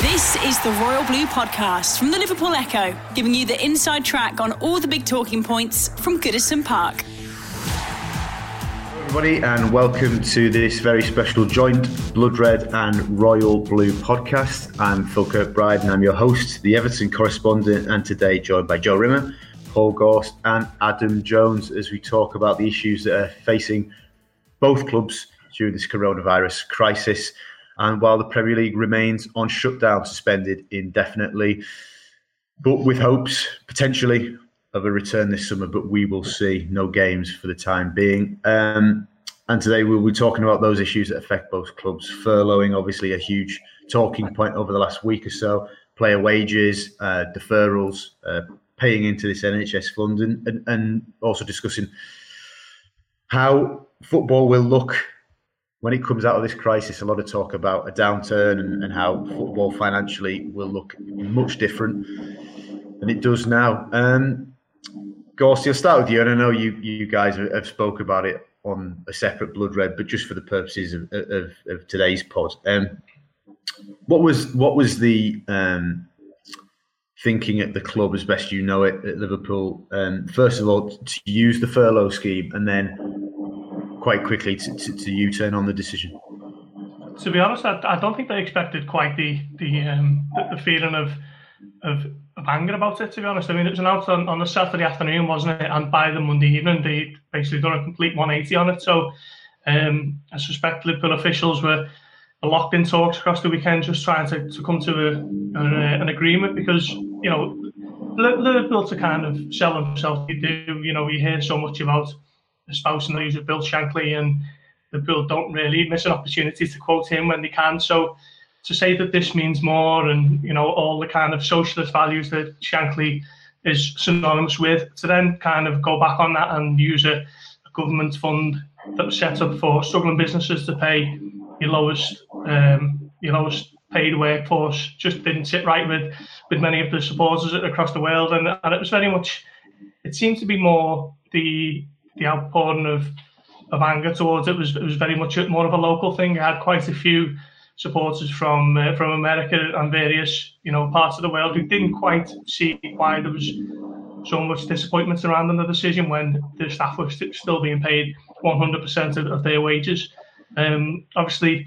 This is the Royal Blue podcast from the Liverpool Echo, giving you the inside track on all the big talking points from Goodison Park. Hello everybody, and welcome to this very special joint Blood Red and Royal Blue podcast. I'm Phil Kirkbride and I'm your host, the Everton correspondent, and today joined by Joe Rimmer, Paul Gorst and Adam Jones as we talk about the issues that are facing both clubs during this coronavirus crisis. And while the Premier League remains on shutdown, suspended indefinitely, but with hopes, potentially, of a return this summer, but we will see. No games for the time being. And today we'll be talking about those issues that affect both clubs. Furloughing, obviously, a huge talking point over the last week or so. Player wages, deferrals, paying into this NHS fund, and also discussing how football will look when it comes out of this crisis. A lot of talk about a downturn and how football financially will look much different than it does now. Gorst, I'll start with you, and I know you guys have spoke about it on a separate Blood Red, but just for the purposes of today's pod, what was the thinking at the club, as best you know it, at Liverpool? First of all, to use the furlough scheme, and then quite quickly to U-turn on the decision? To be honest, I don't think they expected quite the feeling of anger about it, to be honest. I mean, it was announced on the Saturday afternoon, wasn't it? And by the Monday evening, they'd basically done a complete 180 on it. So I suspect Liverpool officials were locked in talks across the weekend, just trying to come to an agreement, because, you know, Liverpool to kind of sell themselves, they do. You know, we hear so much about espousing the news of Bill Shankly, and the Bill don't really miss an opportunity to quote him when they can. So to say that this means more, and, you know, all the kind of socialist values that Shankly is synonymous with, to then kind of go back on that and use a government fund that was set up for struggling businesses to pay your lowest paid workforce, just didn't sit right with many of the supporters across the world. And it was very much, it seemed to be more the outpouring of anger towards it. It was very much more of a local thing. I had quite a few supporters from America and various, you know, parts of the world who didn't quite see why there was so much disappointment around the decision when the staff were still being paid 100% of their wages. Obviously,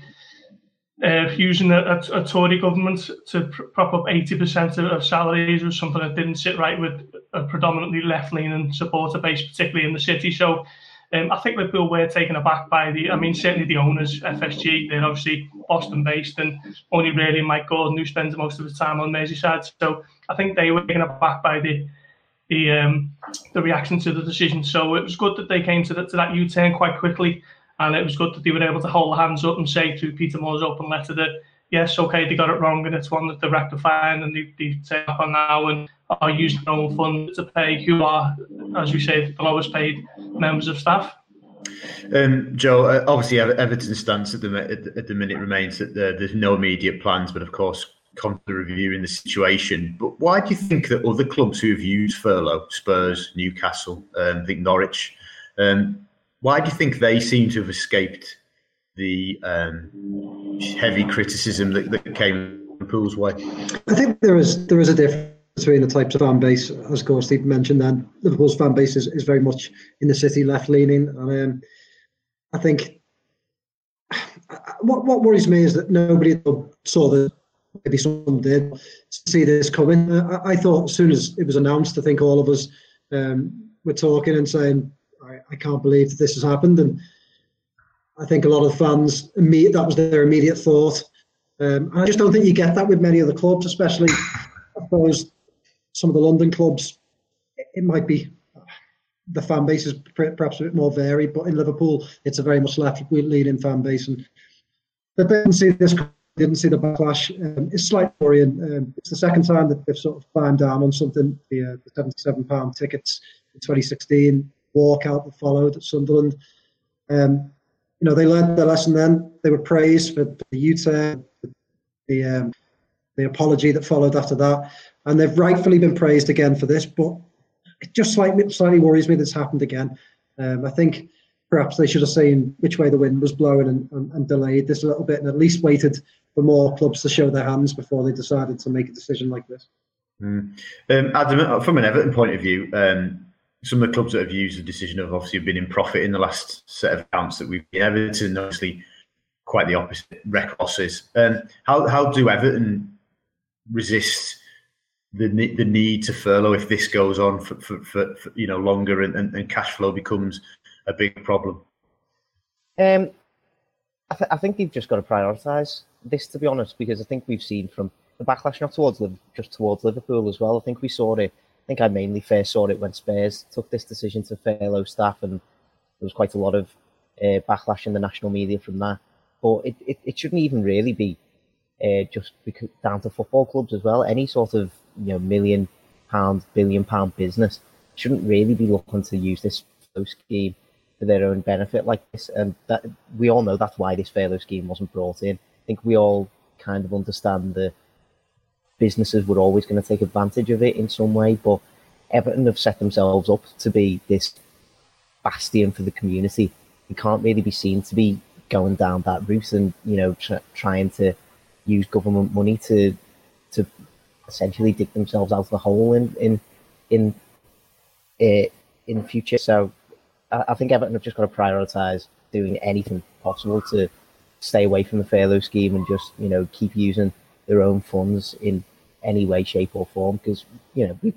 using a Tory government to prop up 80% of salaries was something that didn't sit right with a predominantly left-leaning supporter base, particularly in the city. So I think Liverpool were taken aback by certainly the owners, FSG. They're obviously Boston-based, and only really Mike Gordon, who spends most of his time on Merseyside. So I think they were taken aback by the reaction to the decision. So it was good that they came to that U-turn quite quickly. And it was good that they were able to hold their hands up and say through Peter Moore's open letter that, yes, okay, they got it wrong and it's one that they're rectifying, and they take up on now and are using their own funds to pay who are, as we say, the lowest paid members of staff. Joe, obviously Everton's stance at the minute remains that there's no immediate plans, but of course, constantly reviewing the situation. But why do you think that other clubs who have used furlough, Spurs, Newcastle, I think Norwich, why do you think they seem to have escaped the heavy criticism that came Liverpool's way? I think there is a difference between the types of fan base. As Gorst mentioned then, Liverpool's fan base is very much in the city, left-leaning. And I think what worries me is that nobody saw that. Maybe some did see this coming. I thought as soon as it was announced, I think all of us were talking and saying, I can't believe that this has happened. And I think a lot of fans, that was their immediate thought. And I just don't think you get that with many other clubs, especially, I suppose, some of the London clubs. It might be the fan base is perhaps a bit more varied, but in Liverpool, it's a very much left-leaning fan base. And they didn't see this didn't see the backlash. It's slightly worrying. It's the second time that they've sort of climbed down on something. The £77 tickets in 2016, walkout that followed at Sunderland. You know, they learned their lesson then. They were praised for the U-turn, the apology that followed after that, and they've rightfully been praised again for this. But it just slightly worries me that's happened again. I think perhaps they should have seen which way the wind was blowing and delayed this a little bit, and at least waited for more clubs to show their hands before they decided to make a decision like this. Adam, from an Everton point of view, some of the clubs that have used the decision have obviously been in profit in the last set of accounts that we've been. Everton, obviously, quite the opposite, record losses. How do Everton resist the need to furlough if this goes on for you know, longer, and cash flow becomes a big problem? I think they've just got to prioritise this, to be honest, because I think we've seen from the backlash, not towards Liverpool, just towards Liverpool as well. I think we saw it. I think I mainly first saw it when Spurs took this decision to furlough staff, and there was quite a lot of backlash in the national media from that. But it shouldn't even really be just down to football clubs as well. Any sort of, you know, £1 million, £1 billion business shouldn't really be looking to use this furlough scheme for their own benefit like this. And that, we all know that's why this furlough scheme wasn't brought in. I think we all kind of understand the businesses were always going to take advantage of it in some way, but Everton have set themselves up to be this bastion for the community. They can't really be seen to be going down that route and, you know, trying to use government money to essentially dig themselves out of the hole in the future. So I think Everton have just got to prioritise doing anything possible to stay away from the furlough scheme and just, you know, keep using their own funds in any way, shape or form, because, you know, the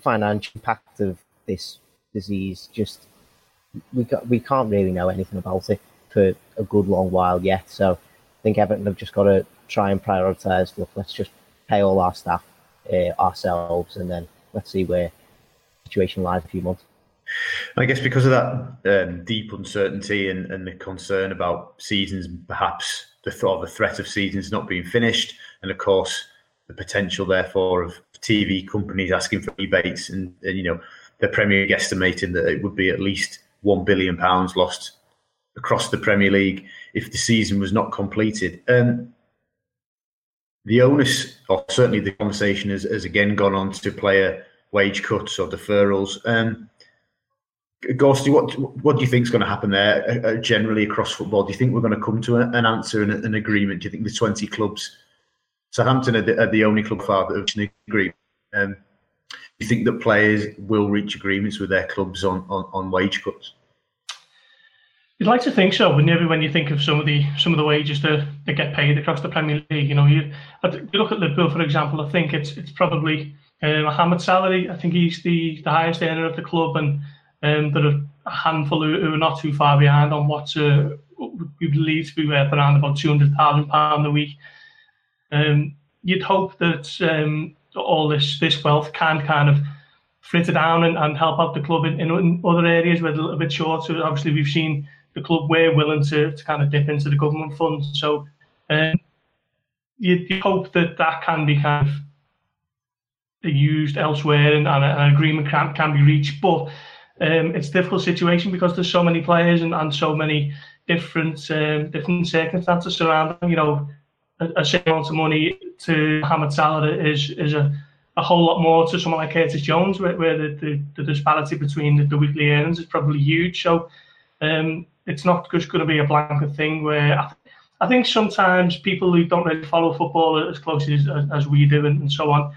financial impact of this disease, just we can't really know anything about it for a good long while yet. So I think Everton have just got to try and prioritise, look, let's just pay all our staff ourselves, and then let's see where the situation lies in a few months. I guess because of that deep uncertainty and the concern about seasons, perhaps the threat of seasons not being finished, and of course the potential therefore of TV companies asking for rebates, and you know, the Premier League estimating that it would be at least £1 billion lost across the Premier League if the season was not completed. The onus, or certainly the conversation, has again gone on to player wage cuts or deferrals. Gorsty, what do you think is going to happen there generally across football? Do you think we're going to come to an answer and an agreement? Do you think the 20 clubs, Southampton are the only club far that have agreed? Do you think that players will reach agreements with their clubs on wage cuts? You'd like to think so, wouldn't you? When you think of some of the wages that get paid across the Premier League, you know, you look at Liverpool, for example. I think it's probably Mohamed Salah. I think he's the highest earner of the club, and there are a handful who are not too far behind on what we believe to be worth around about £200,000 a week. You'd hope that all this wealth can kind of fritter down and help out the club in other areas where they're a little bit short. So obviously we've seen the club were willing to kind of dip into the government fund. So you'd hope that can be kind of used elsewhere, and an agreement can be reached. But it's a difficult situation because there's so many players and so many different circumstances surrounding them. You know, a certain amount of money to Mohamed Salah is a whole lot more to someone like Curtis Jones, where the disparity between the weekly earnings is probably huge. So it's not just going to be a blanket thing where I think sometimes people who don't really follow football as closely as we do and so on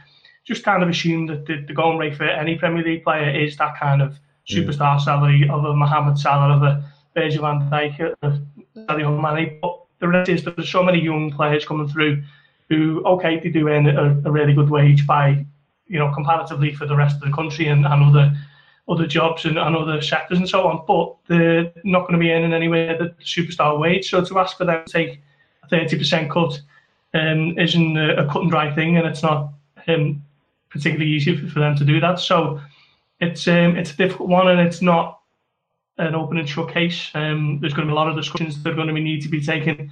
just kind of assume that the going rate for any Premier League player is that kind of superstar salary of a Mohamed Salah, of a Virgil van Dijk, of Sadio Mane. But the rest is there's so many young players coming through who, okay, they do earn a really good wage by, you know, comparatively for the rest of the country and other jobs and other sectors and so on. But they're not going to be earning anywhere the superstar wage. So to ask for them to take a 30% cut isn't a cut and dry thing, and it's not particularly easy for them to do that. So it's a difficult one, and it's not an open and shut case. There's going to be a lot of discussions that are going to need to be taken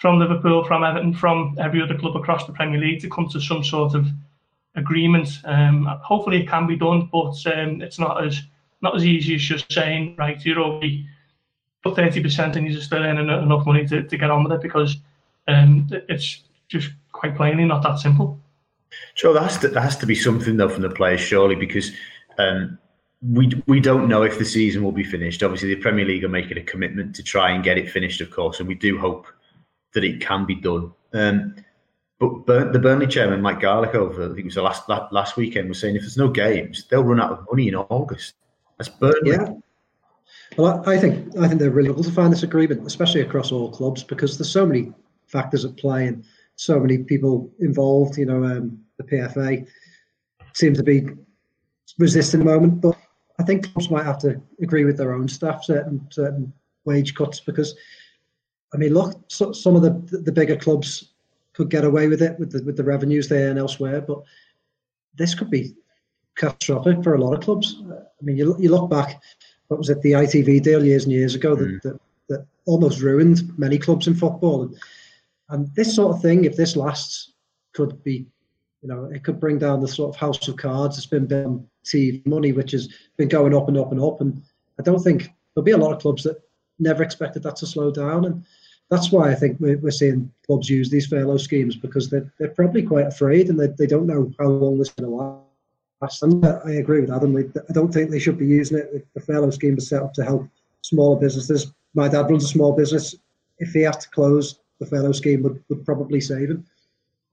from Liverpool, from Everton, from every other club across the Premier League to come to some sort of agreement. Hopefully it can be done, but it's not as easy as just saying, right, you're only 30% and you're just earning enough money to get on with it, because it's just quite plainly not that simple. So that has to be something, though, from the players, surely, because we don't know if the season will be finished. Obviously, the Premier League are making a commitment to try and get it finished, of course, and we do hope that it can be done. But the Burnley chairman, Mike Garlick, over, I think it was the last weekend, was saying if there's no games, they'll run out of money in August. That's Burnley. Yeah. Well, I think they're really able to find this agreement, especially across all clubs, because there's so many factors at play and so many people involved. You know, the PFA seems to be resisting at the moment, but I think clubs might have to agree with their own staff certain wage cuts, because, I mean, look, so, some of the bigger clubs could get away with it with the revenues they earn elsewhere, but this could be catastrophic for a lot of clubs. I mean, you look back, what was it, the ITV deal years and years ago that almost ruined many clubs in football, and this sort of thing, if this lasts, could be, you know, it could bring down the sort of house of cards that's been built on TV money, which has been going up and up and up, and I don't think there'll be a lot of clubs that never expected that to slow down, and that's why I think we're seeing clubs use these furlough schemes, because they're probably quite afraid and they don't know how long this is going to last. And I agree with Adam. I don't think they should be using it. The furlough scheme was set up to help smaller businesses. My dad runs a small business. If he had to close, the furlough scheme would probably save him.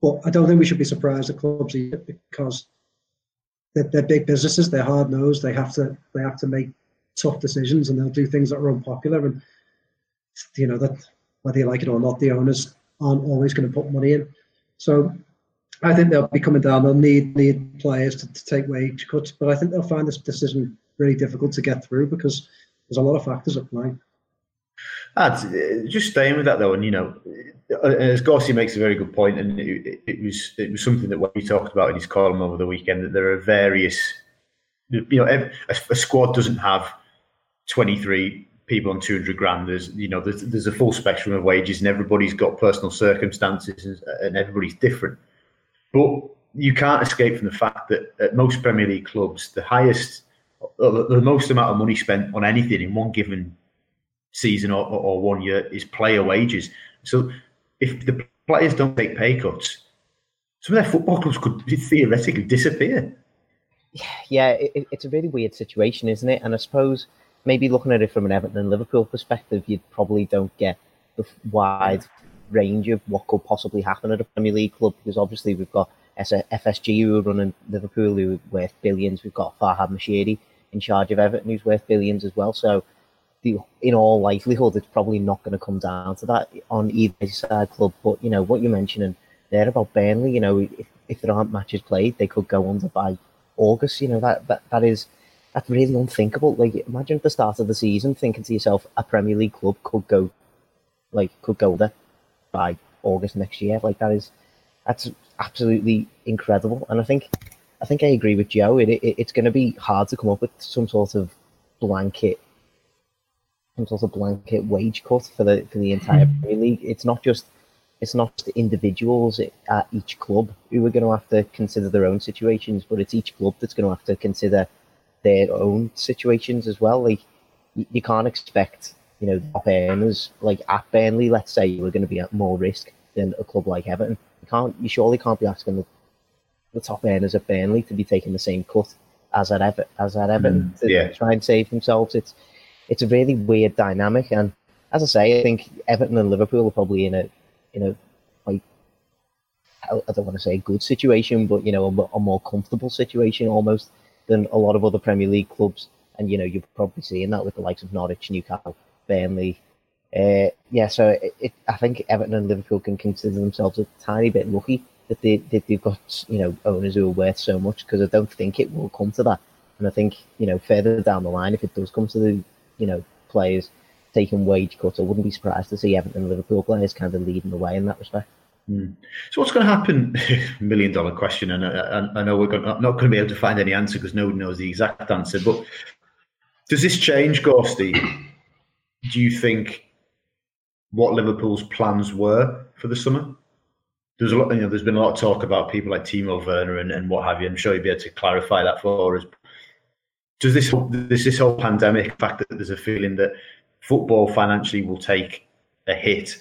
But I don't think we should be surprised at clubs either, because they're big businesses. They're hard nosed. They have to make tough decisions, and they'll do things that are unpopular. And you know that, whether you like it or not, the owners aren't always going to put money in. So I think they'll be coming down. They'll need players to take wage cuts, but I think they'll find this decision really difficult to get through, because there's a lot of factors at play. Just staying with that, though, and, you know, as Gorsi makes a very good point, and it was something that we talked about in his column over the weekend, that there are various, you know, a squad doesn't have 23 people on 200 grand. There's a full spectrum of wages, and everybody's got personal circumstances, and everybody's different. But you can't escape from the fact that at most Premier League clubs, the most amount of money spent on anything in one given season or 1 year is player wages. So if the players don't take pay cuts, some of their football clubs could theoretically disappear. Yeah, it's a really weird situation, isn't it? And I suppose, maybe looking at it from an Everton and Liverpool perspective, you probably don't get the wide range of what could possibly happen at a Premier League club, because obviously we've got FSG who are running Liverpool, who are worth billions. We've got Farhad Mashiri in charge of Everton, who's worth billions as well. So in all likelihood, it's probably not going to come down to that on either side club. But, you know, what you're mentioning there about Burnley, you know, if there aren't matches played, they could go under by August. You know, that's really unthinkable. Like, imagine at the start of the season thinking to yourself, a Premier League club could go there by August next year. Like, that's absolutely incredible. And I think I agree with Joe. It's going to be hard to come up with some sort of blanket wage cut for the entire Premier League. It's not just individuals at each club who are going to have to consider their own situations, but it's each club that's going to have to consider their own situations as well. Like, you can't expect, you know, top earners, like at Burnley, let's say, we're going to be at more risk than a club like Everton. You surely can't be asking the top earners at Burnley to be taking the same cut as at Everton to try and save themselves. It's a really weird dynamic, and as I say, I think Everton and Liverpool are probably in a like, I don't want to say a good situation, but, you know, a more comfortable situation almost than a lot of other Premier League clubs. And, you know, you're probably seeing that with the likes of Norwich, Newcastle, Burnley. I think Everton and Liverpool can consider themselves a tiny bit lucky that they've got, you know, owners who are worth so much, because I don't think it will come to that. And I think, you know, further down the line, if it does come to the, you know, players taking wage cuts, I wouldn't be surprised to see Everton and Liverpool players kind of leading the way in that respect. So what's going to happen? $1 million question, and I know we're not going to be able to find any answer because nobody knows the exact answer. But does this change, Gorsty? Do you think what Liverpool's plans were for the summer. There's a lot, you know, there's been a lot of talk about people like Timo Werner and what have you. I'm sure you'd be able to clarify that for us. Does this whole pandemic fact that there's a feeling that football financially will take a hit?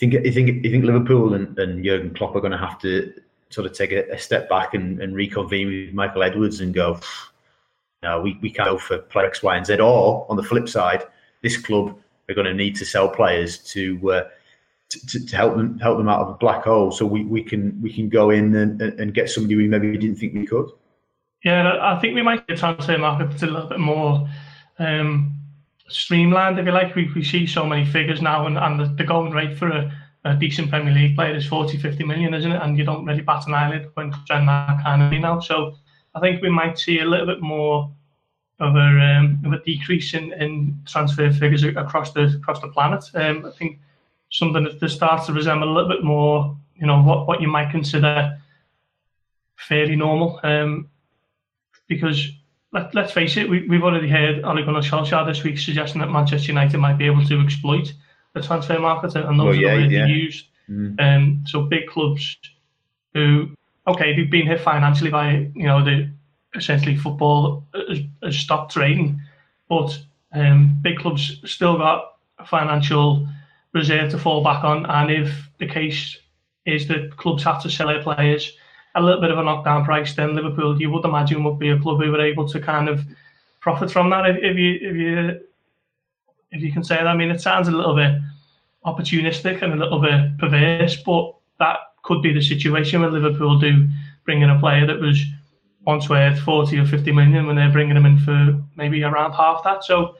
Do you think Liverpool and Jürgen Klopp are going to have to sort of take a step back and reconvene with Michael Edwards and go, no, we can't go for player X, Y, and Z? Or on the flip side, this club are going to need to sell players to help them out of a black hole, so we can go in and get somebody we maybe didn't think we could. Yeah, I think we might get transfer market a little bit more streamlined, if you like. We see so many figures now, and the going rate for a decent Premier League player is 40, 50 million, isn't it? And you don't really bat an eyelid when you spend that kind of money now. So I think we might see a little bit more of a decrease in transfer figures across the planet. I think something that starts to resemble a little bit more, you know, what you might consider fairly normal. Because let's face it, we've already heard Ole Gunnar Solskjaer this week suggesting that Manchester United might be able to exploit the transfer market, and those are the way they used. Mm. So big clubs who they've been hit financially by, you know, essentially football has stopped trading, but big clubs still got financial reserve to fall back on, and if the case is that clubs have to sell their players a little bit of a knockdown price, then Liverpool, you would imagine, would be a club who were able to kind of profit from that, if you can say that. I mean, it sounds a little bit opportunistic and a little bit perverse, but that could be the situation when Liverpool do bring in a player that was once worth 40 or 50 million, when they're bringing them in for maybe around half that. So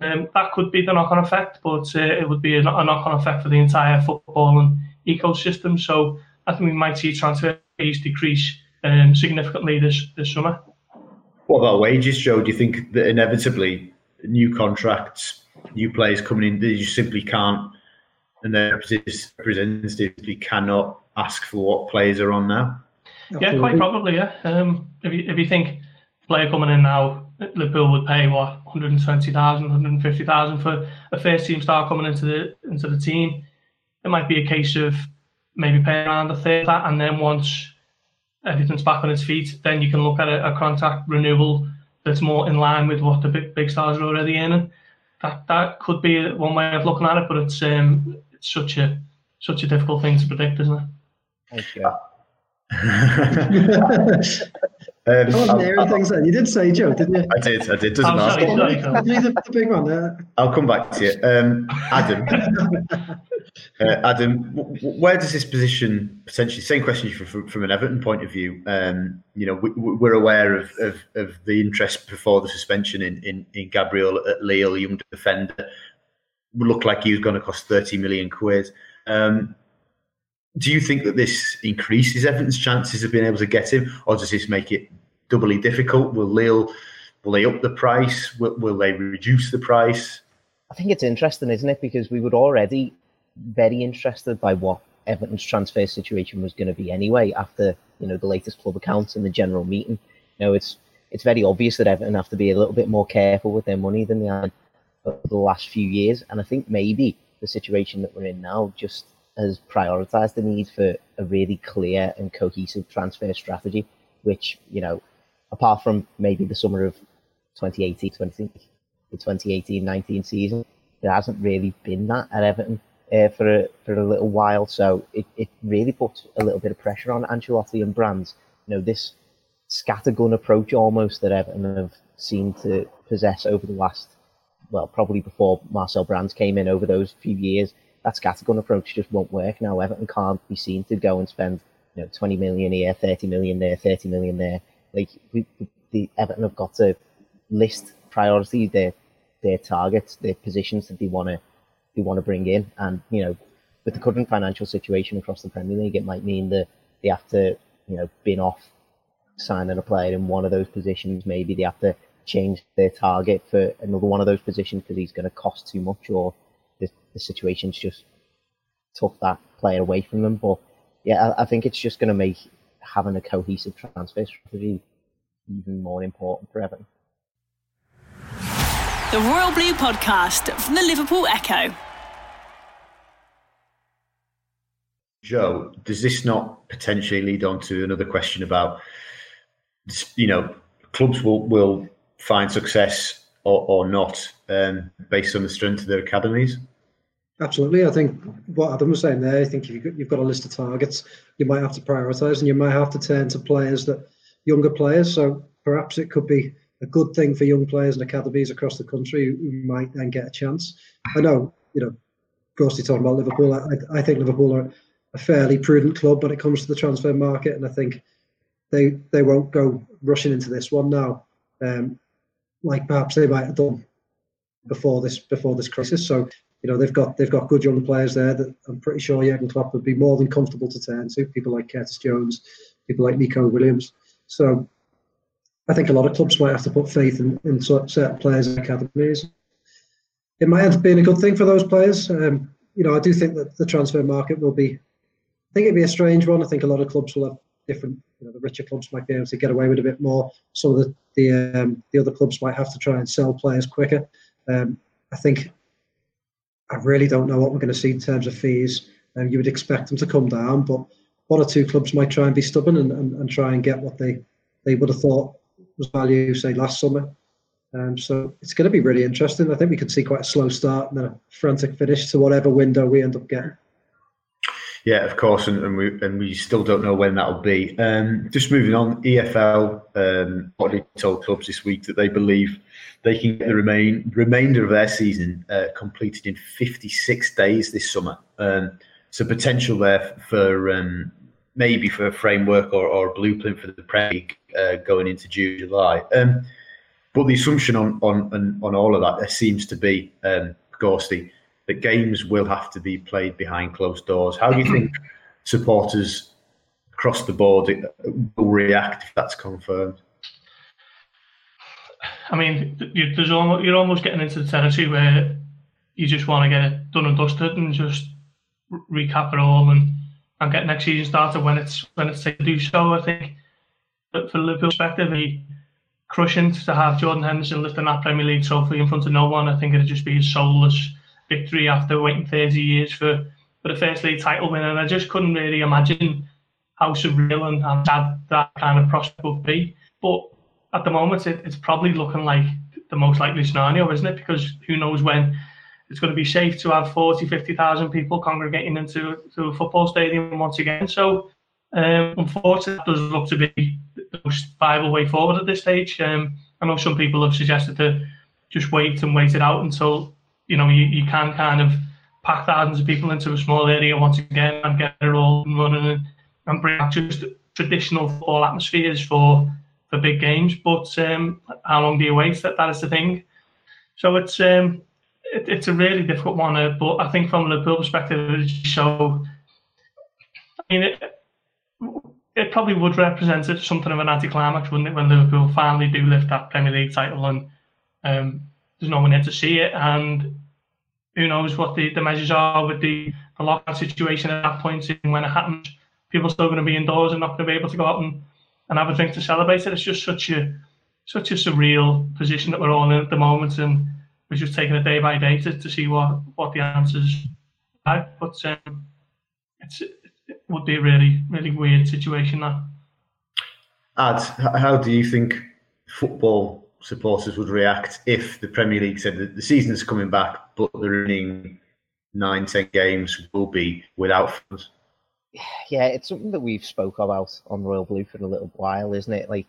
that could be the knock-on effect, but it would be a knock-on effect for the entire football and ecosystem. So I think we might see transfer fees decrease significantly this summer. What about wages, Joe? Do you think that inevitably new contracts, new players coming in, they just simply can't, and their representatives simply cannot ask for what players are on now? Yeah, quite probably, yeah. If you think a player coming in now, Liverpool would pay, what, 120,000, 150,000 for a first-team star coming into the team. It might be a case of maybe paying around a third of that, and then once everything's back on its feet, then you can look at a contract renewal that's more in line with what the big stars are already earning. That could be one way of looking at it, but it's such a difficult thing to predict, isn't it? Okay. You did say, Joe, didn't you? I did. Doesn't matter. The big one there. I'll come back to you, Adam. Adam, where does this position potentially? Same question from an Everton point of view. You know, we're aware of the interest before the suspension in Gabriel at Lille, young defender. Looked like he was going to cost 30 million quid. Do you think that this increases Everton's chances of being able to get him, or does this make it doubly difficult? Will they up the price? Will they reduce the price? I think it's interesting, isn't it? Because we were already very interested by what Everton's transfer situation was going to be anyway after, you know, the latest club accounts and the general meeting. You know, it's very obvious that Everton have to be a little bit more careful with their money than they had over the last few years. And I think maybe the situation that we're in now just has prioritised the need for a really clear and cohesive transfer strategy, which, you know, apart from maybe the summer of 2018-19 season, there hasn't really been that at Everton for a little while. So it really puts a little bit of pressure on Ancelotti and Brands. You know, this scattergun approach almost that Everton have seemed to possess over the last, well, probably before Marcel Brands came in, over those few years. That scattergun approach just won't work now. Everton can't be seen to go and spend, you know, 20 million here, 30 million there, 30 million there. Like, Everton have got to list priority their targets, their positions that they want to bring in. And, you know, with the current financial situation across the Premier League, it might mean that they have to, you know, bin off signing a player in one of those positions. Maybe they have to change their target for another one of those positions because he's going to cost too much, or the situation's just took that player away from them. But yeah, I think it's just going to make having a cohesive transfer strategy even more important for Everton. The Royal Blue Podcast from the Liverpool Echo. Joe, does this not potentially lead on to another question about, you know, clubs will find success or not based on the strength of their academies? Absolutely. I think what Adam was saying there, I think if you've got a list of targets, you might have to prioritise and you might have to turn to players that younger players. So perhaps it could be a good thing for young players and academies across the country who might then get a chance. I know, you know, Gorst talking about Liverpool. I think Liverpool are a fairly prudent club when it comes to the transfer market, and I think they won't go rushing into this one now, like perhaps they might have done before this crisis. So, you know, they've got good young players there that I'm pretty sure Jürgen Klopp would be more than comfortable to turn to, people like Curtis Jones, people like Nico Williams. So I think a lot of clubs might have to put faith in certain players and academies. It might end up being a good thing for those players. You know, I do think that the transfer market will be, I think it'd be a strange one. I think a lot of clubs will have different, you know, the richer clubs might be able to get away with a bit more. Some of the other clubs might have to try and sell players quicker. I think, I really don't know what we're going to see in terms of fees. You would expect them to come down, but one or two clubs might try and be stubborn and try and get what they would have thought was value, say, last summer. So it's going to be really interesting. I think we could see quite a slow start and then a frantic finish to whatever window we end up getting. Yeah, of course, and we still don't know when that'll be. Just moving on, EFL already told clubs this week that they believe they can get the remainder of their season completed in 56 days this summer. So potential there for maybe for a framework or a blueprint for the Premier League going into June, July. But the assumption on all of that seems to be, Gorsty, that games will have to be played behind closed doors. How do you think supporters across the board will react if that's confirmed? I mean, you're almost getting into the territory where you just want to get it done and dusted and just recap it all and get next season started when it's safe to do so. I think, but from Liverpool's perspective, the crushing to have Jordan Henderson lifting that Premier League trophy in front of no one, I think it'd just be a soulless victory after waiting 30 years for the first league title win, and I just couldn't really imagine how surreal and sad that kind of prospect would be. But at the moment, it's probably looking like the most likely scenario, isn't it? Because who knows when it's going to be safe to have 50,000 people congregating into a football stadium once again. So unfortunately, that does look to be the most viable way forward at this stage. I know some people have suggested to just wait it out until, you know, you can kind of pack thousands of people into a small area once again and get it all running and bring back just traditional football atmospheres for big games. But how long do you wait? That is the thing. So it's a really difficult one. But I think from a Liverpool perspective, it's so, I mean, it probably would represent something of an anticlimax, wouldn't it, when Liverpool finally do lift that Premier League title and there's no one there to see it, and who knows what the measures are with the lockdown situation at that point. And when it happens, people are still going to be indoors and not going to be able to go out and have a drink to celebrate it. It's just such a surreal position that we're all in at the moment, and we're just taking it day by day to see what the answers are. But it would be a really, really weird situation, that. Ad, how do you think football supporters would react if the Premier League said that the season's coming back, but the remaining 9-10 games will be without fans? Yeah, it's something that we've spoke about on Royal Blue for a little while, isn't it? Like,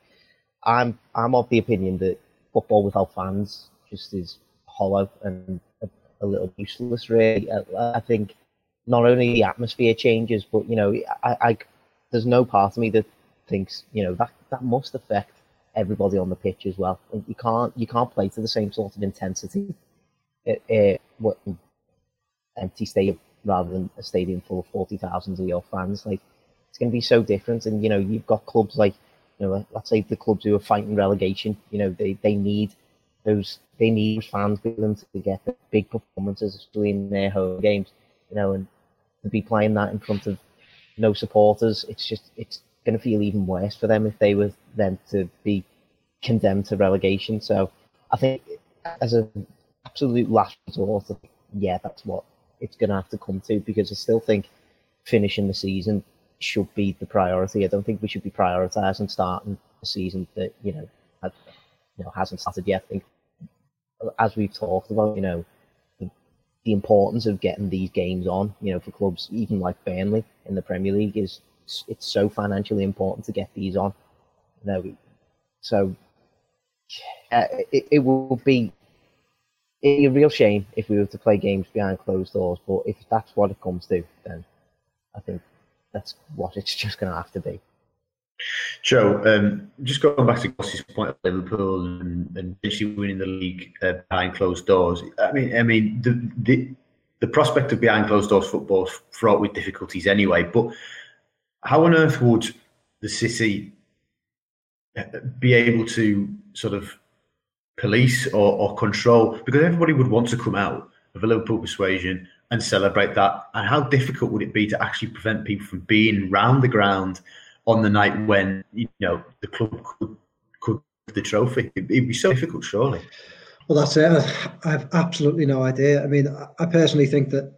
I'm of the opinion that football without fans just is hollow and a little useless, really. I think not only the atmosphere changes, but, you know, I there's no part of me that thinks, you know, that must affect everybody on the pitch as well. You can't play to the same sort of intensity at an empty stadium rather than a stadium full of 40,000 of your fans. Like, it's going to be so different. And, you know, you've got clubs like, you know, let's say the clubs who are fighting relegation, you know, they need fans with them to get the big performances, especially in their home games, you know, and to be playing that in front of no supporters, it's going to feel even worse for them if they were then to be condemned to relegation. So I think as an absolute last resort, yeah, that's what it's going to have to come to, because I still think finishing the season should be the priority. I don't think we should be prioritising starting a season that, hasn't started yet. I think, as we've talked about, the importance of getting these games on, for clubs even like Burnley in the Premier League, is it's so financially important to get these on. It will be a real shame if we were to play games behind closed doors, but if that's what it comes to, then I think that's what it's just going to have to be. Joe, just going back to Goss's point of Liverpool and actually winning the league behind closed doors. I mean, the prospect of behind closed doors football is fraught with difficulties anyway. But how on earth would the City be able to sort of police or control? Because everybody would want to come out of a Liverpool persuasion and celebrate that. And how difficult would it be to actually prevent people from being round the ground on the night when, the club could the trophy? It'd be so difficult, surely. Well, that's it. I have absolutely no idea. I mean, I personally think that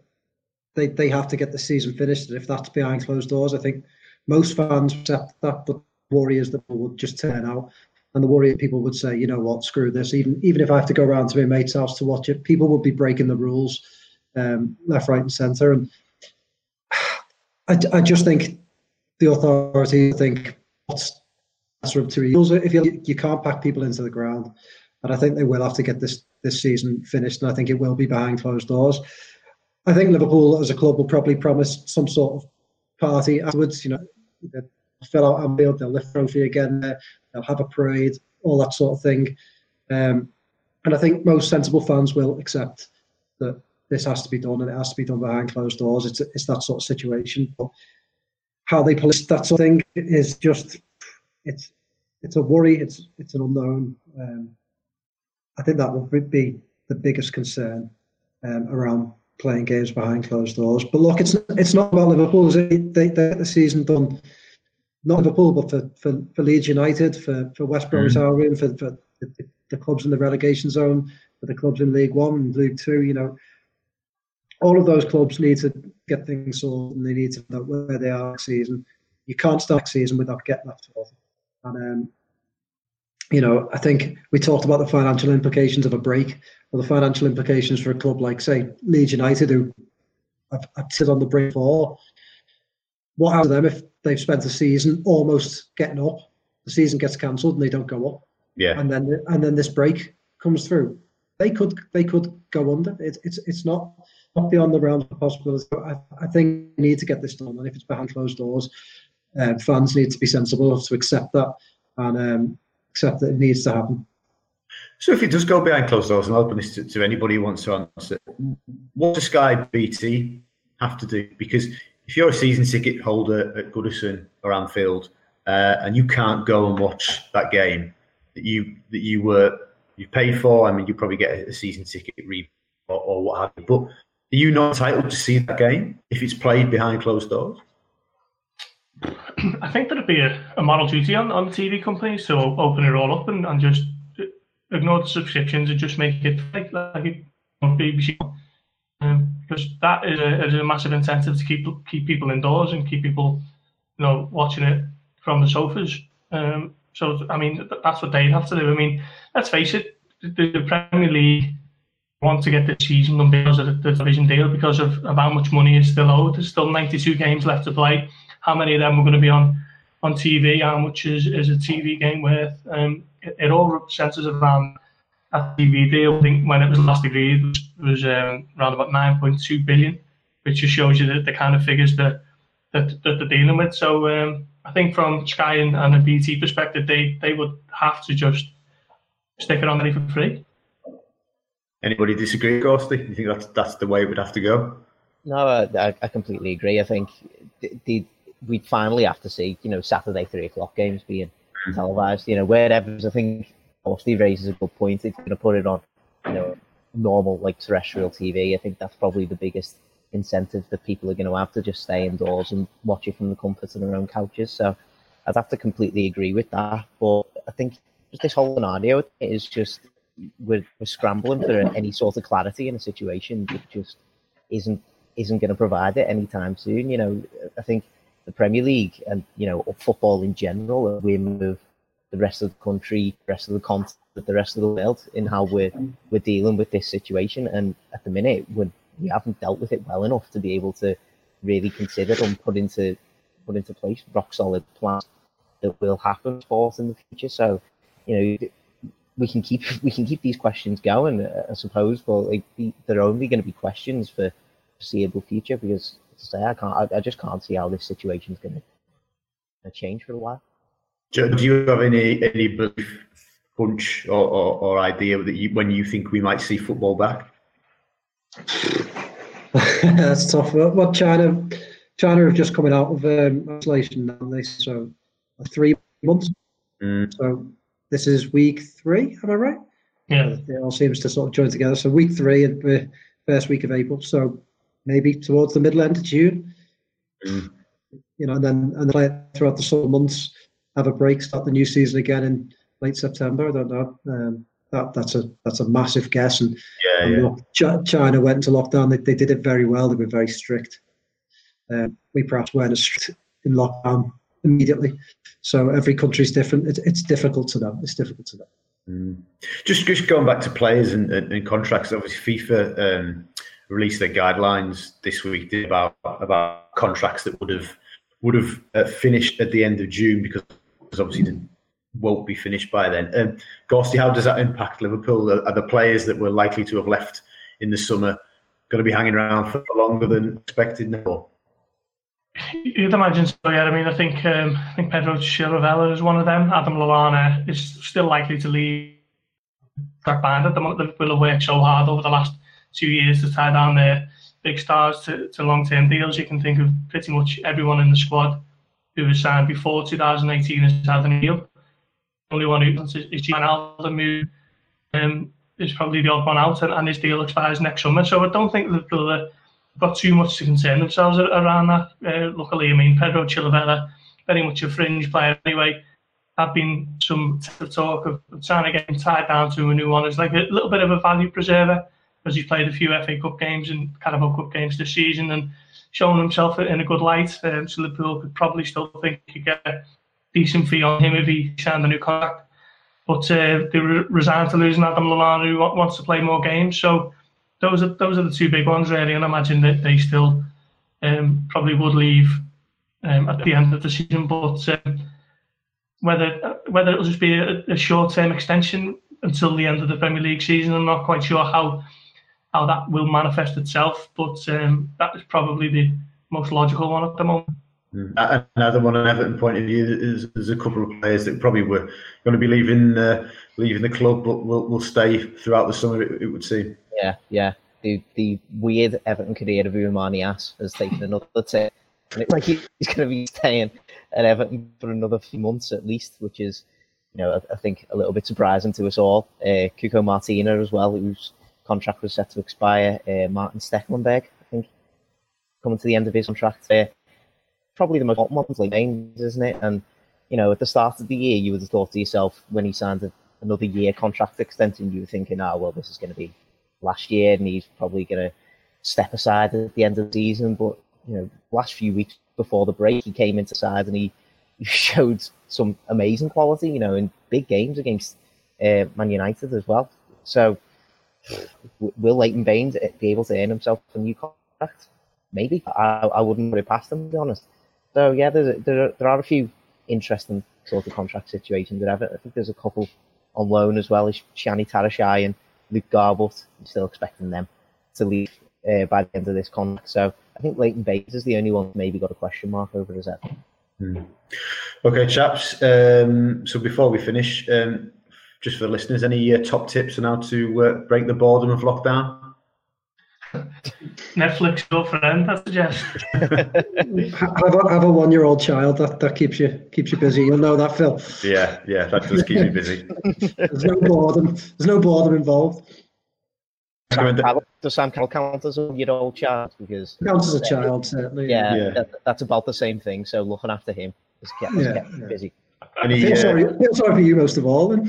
they have to get the season finished. If that's behind closed doors, I think most fans accept that, but worry is that people would just turn out. And the worry people would say, you know what, screw this. Even if I have to go round to my mate's house to watch it, people would be breaking the rules left, right and centre. And I just think the authorities think that's up to you. If you can't pack people into the ground, and I think they will have to get this season finished, and I think it will be behind closed doors. I think Liverpool as a club will probably promise some sort of party afterwards. They'll fill out Anfield, they'll lift trophy again, they'll have a parade, all that sort of thing. And I think most sensible fans will accept that this has to be done, and it has to be done behind closed doors. It's that sort of situation. But how they police that sort of thing is just, it's a worry, it's an unknown. I think that would be the biggest concern around playing games behind closed doors. But look, it's not about Liverpool, is it? They get the season done, not Liverpool, but for Leeds United, for West Bromwich Albion, for the clubs in the relegation zone, for the clubs in League One and League Two. All of those clubs need to get things sorted, and they need to know where they are next season. You can't start season without getting that sorted. And, I think we talked about the financial implications of a break, or the financial implications for a club like, say, Leeds United, who I've sit on the break before. What happens to them if they've spent the season almost getting up, the season gets cancelled and they don't go up? Yeah. And then this break comes through. They could go under. It's not beyond the realm of possibility. I think we need to get this done, and if it's behind closed doors, fans need to be sensible to accept that, and accept that it needs to happen. So if it does go behind closed doors, and I'll open this to anybody who wants to answer, what does Sky BT have to do? Because if you're a season ticket holder at Goodison or Anfield, and you can't go and watch that game that you paid for, I mean, you probably get a season ticket rebate or what have you. But are you not entitled to see that game if it's played behind closed doors? I think there'd be a moral duty on the TV company, so open it all up and just ignore the subscriptions and just make it like it on BBC. Because that is a massive incentive to keep people indoors and keep people, watching it from the sofas. So, I mean, that's what they'd have to do. I mean, let's face it, the Premier League want to get the season done because of the division deal, because of how much money is still owed. There's still 92 games left to play. How many of them are going to be on TV? How much is a TV game worth? It all centres around that TV deal. I think when it was last agreed, it was around about 9.2 billion, which just shows you the kind of figures that they're dealing with. So I think from Sky and a BT perspective, they would have to just stick it on there for free. Anybody disagree, Gorsty? You think that's the way it would have to go? No, I completely agree. I think we'd finally have to see, Saturday 3:00 games being televised. Wherever, I think Gorsty raises a good point. It's going to put it on, normal terrestrial TV. I think that's probably the biggest incentive that people are going to have to just stay indoors and watch it from the comfort of their own couches. So I'd have to completely agree with that. But I think this whole scenario is just, we're scrambling for any sort of clarity in a situation that just isn't isn't going to provide it anytime soon. You know, I think the Premier League and, you know, football in general, are whim of the rest of the country, the rest of the continent, the rest of the world in how we're dealing with this situation. And at the minute, we haven't dealt with it well enough to be able to really consider and put into place rock solid plans that will happen for us in the future. So, you know, we can keep these questions going, I suppose, but like, they're only going to be questions for the foreseeable future, because as I say, I just can't see how this situation is going to change for a while. Joe, do you have any hunch or idea that when you think we might see football back? That's tough. Well, China have just coming out of isolation now, so 3 months. Mm. So this is week 3, am I right? Yeah. It all seems to sort of join together. So week 3 and the first week of April. So maybe towards the middle end of June. Mm. You know, and then play it throughout the summer months, have a break, start the new season again in late September. I don't know. That's a massive guess. And China went into lockdown. They did it very well. They were very strict. We perhaps weren't as strict in lockdown immediately. So every country is different. It's difficult to know. Mm. Just going back to players and contracts. Obviously, FIFA released their guidelines this week about contracts that would have finished at the end of June, because obviously it won't be finished by then. Gorsty, how does that impact Liverpool? Are the players that were likely to have left in the summer going to be hanging around for longer than expected now? You'd imagine so, yeah. I mean, I think Pedro Chiravella is one of them. Adam Lallana is still likely to leave. At the moment, Liverpool have worked so hard over the last 2 years to tie down their big stars to long-term deals. You can think of pretty much everyone in the squad who was signed before 2018 as had a deal. The only one who is Ronaldo, who is probably the odd one out, and his deal expires next summer. So I don't think Liverpool have got too much to concern themselves around that. Luckily, I mean, Pedro Chilavella, very much a fringe player anyway. Had been some talk of trying to get him tied down to a new one. It's like a little bit of a value preserver, because he's played a few FA Cup games and Carabao Cup games this season and shown himself in a good light. So Liverpool could probably still think he could get a decent fee on him if he signed a new contract. But they resigned to losing Adam Lallana, who wants to play more games. So those are the two big ones, really. And I imagine that they still probably would leave at the end of the season. But whether it'll just be a short-term extension until the end of the Premier League season, I'm not quite sure how that will manifest itself, but that is probably the most logical one at the moment. Another one, an Everton point of view, is there's a couple of players that probably were going to be leaving the club, but will stay throughout the summer, it would seem. Yeah. The weird Everton career of Umar Nias has taken another tip, and it's like he's going to be staying at Everton for another few months at least, which is, you know, I think a little bit surprising to us all. Cuco Martina as well, who's contract was set to expire. Martin Stekelenberg, I think, coming to the end of his contract. Probably the most important like names, isn't it? And, you know, at the start of the year, you would have thought to yourself, when he signed another year contract extension, you were thinking, oh, well, this is going to be last year and he's probably going to step aside at the end of the season. But, you know, last few weeks before the break, he came into side and he showed some amazing quality, you know, in big games against Man United as well. So, will Leighton Baines be able to earn himself a new contract? Maybe. I wouldn't put it past him, to be honest. So, yeah, there are a few interesting sort of contract situations. I think there's a couple on loan as well. Shani Tarashai and Luke Garbutt. I'm still expecting them to leave by the end of this contract. So, I think Leighton Baines is the only one maybe got a question mark over his head. Hmm. Okay, chaps. So, before we finish... just for the listeners, any top tips on how to break the boredom of lockdown? Netflix, your friend, I suggest. have a 1-year-old child. That keeps you busy. You'll know that, Phil. Yeah, that does keep me busy. There's no boredom involved. Does Sam Carroll count as a 1-year-old child? Because counts as a child, certainly. Yeah. That's about the same thing. So looking after him has kept me busy. I feel sorry for you most of all. Then.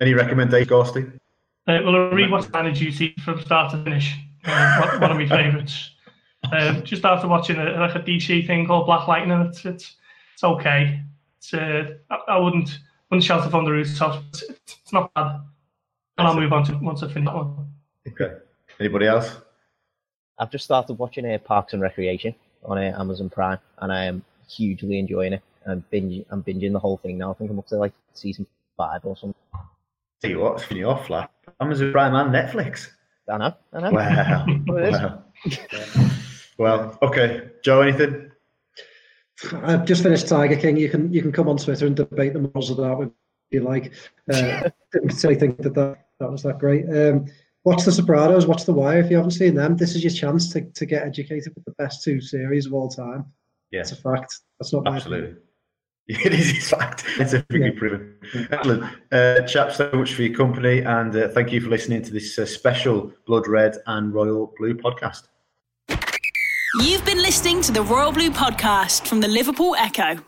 Any recommendations, Gorsty? Well, I read what's Man of Duty from start to finish. one of my favourites. Just after watching a DC thing called Black Lightning, it's okay. It's I wouldn't shout it from the rooftops. It's not bad. And I'll move on to once I finish that one. Okay. Anybody else? I've just started watching Parks and Recreation on Amazon Prime, and I am hugely enjoying it. I'm binging the whole thing now. I think I'm up to like season 5 or something. Tell you what, it's been off like Amazon Prime and Netflix. I know. Wow. Well, okay. Joe, anything? I've just finished Tiger King. You can come on Twitter and debate the morals of that if you like. Didn't particularly think that was that great. Watch The Sopranos, watch The Wire if you haven't seen them. This is your chance to get educated with the best two series of all time. Yeah. It's a fact. That's not absolutely. It is a fact. It's a big improvement. Excellent. Chaps, so much for your company, and thank you for listening to this special Blood Red and Royal Blue podcast. You've been listening to the Royal Blue podcast from the Liverpool Echo.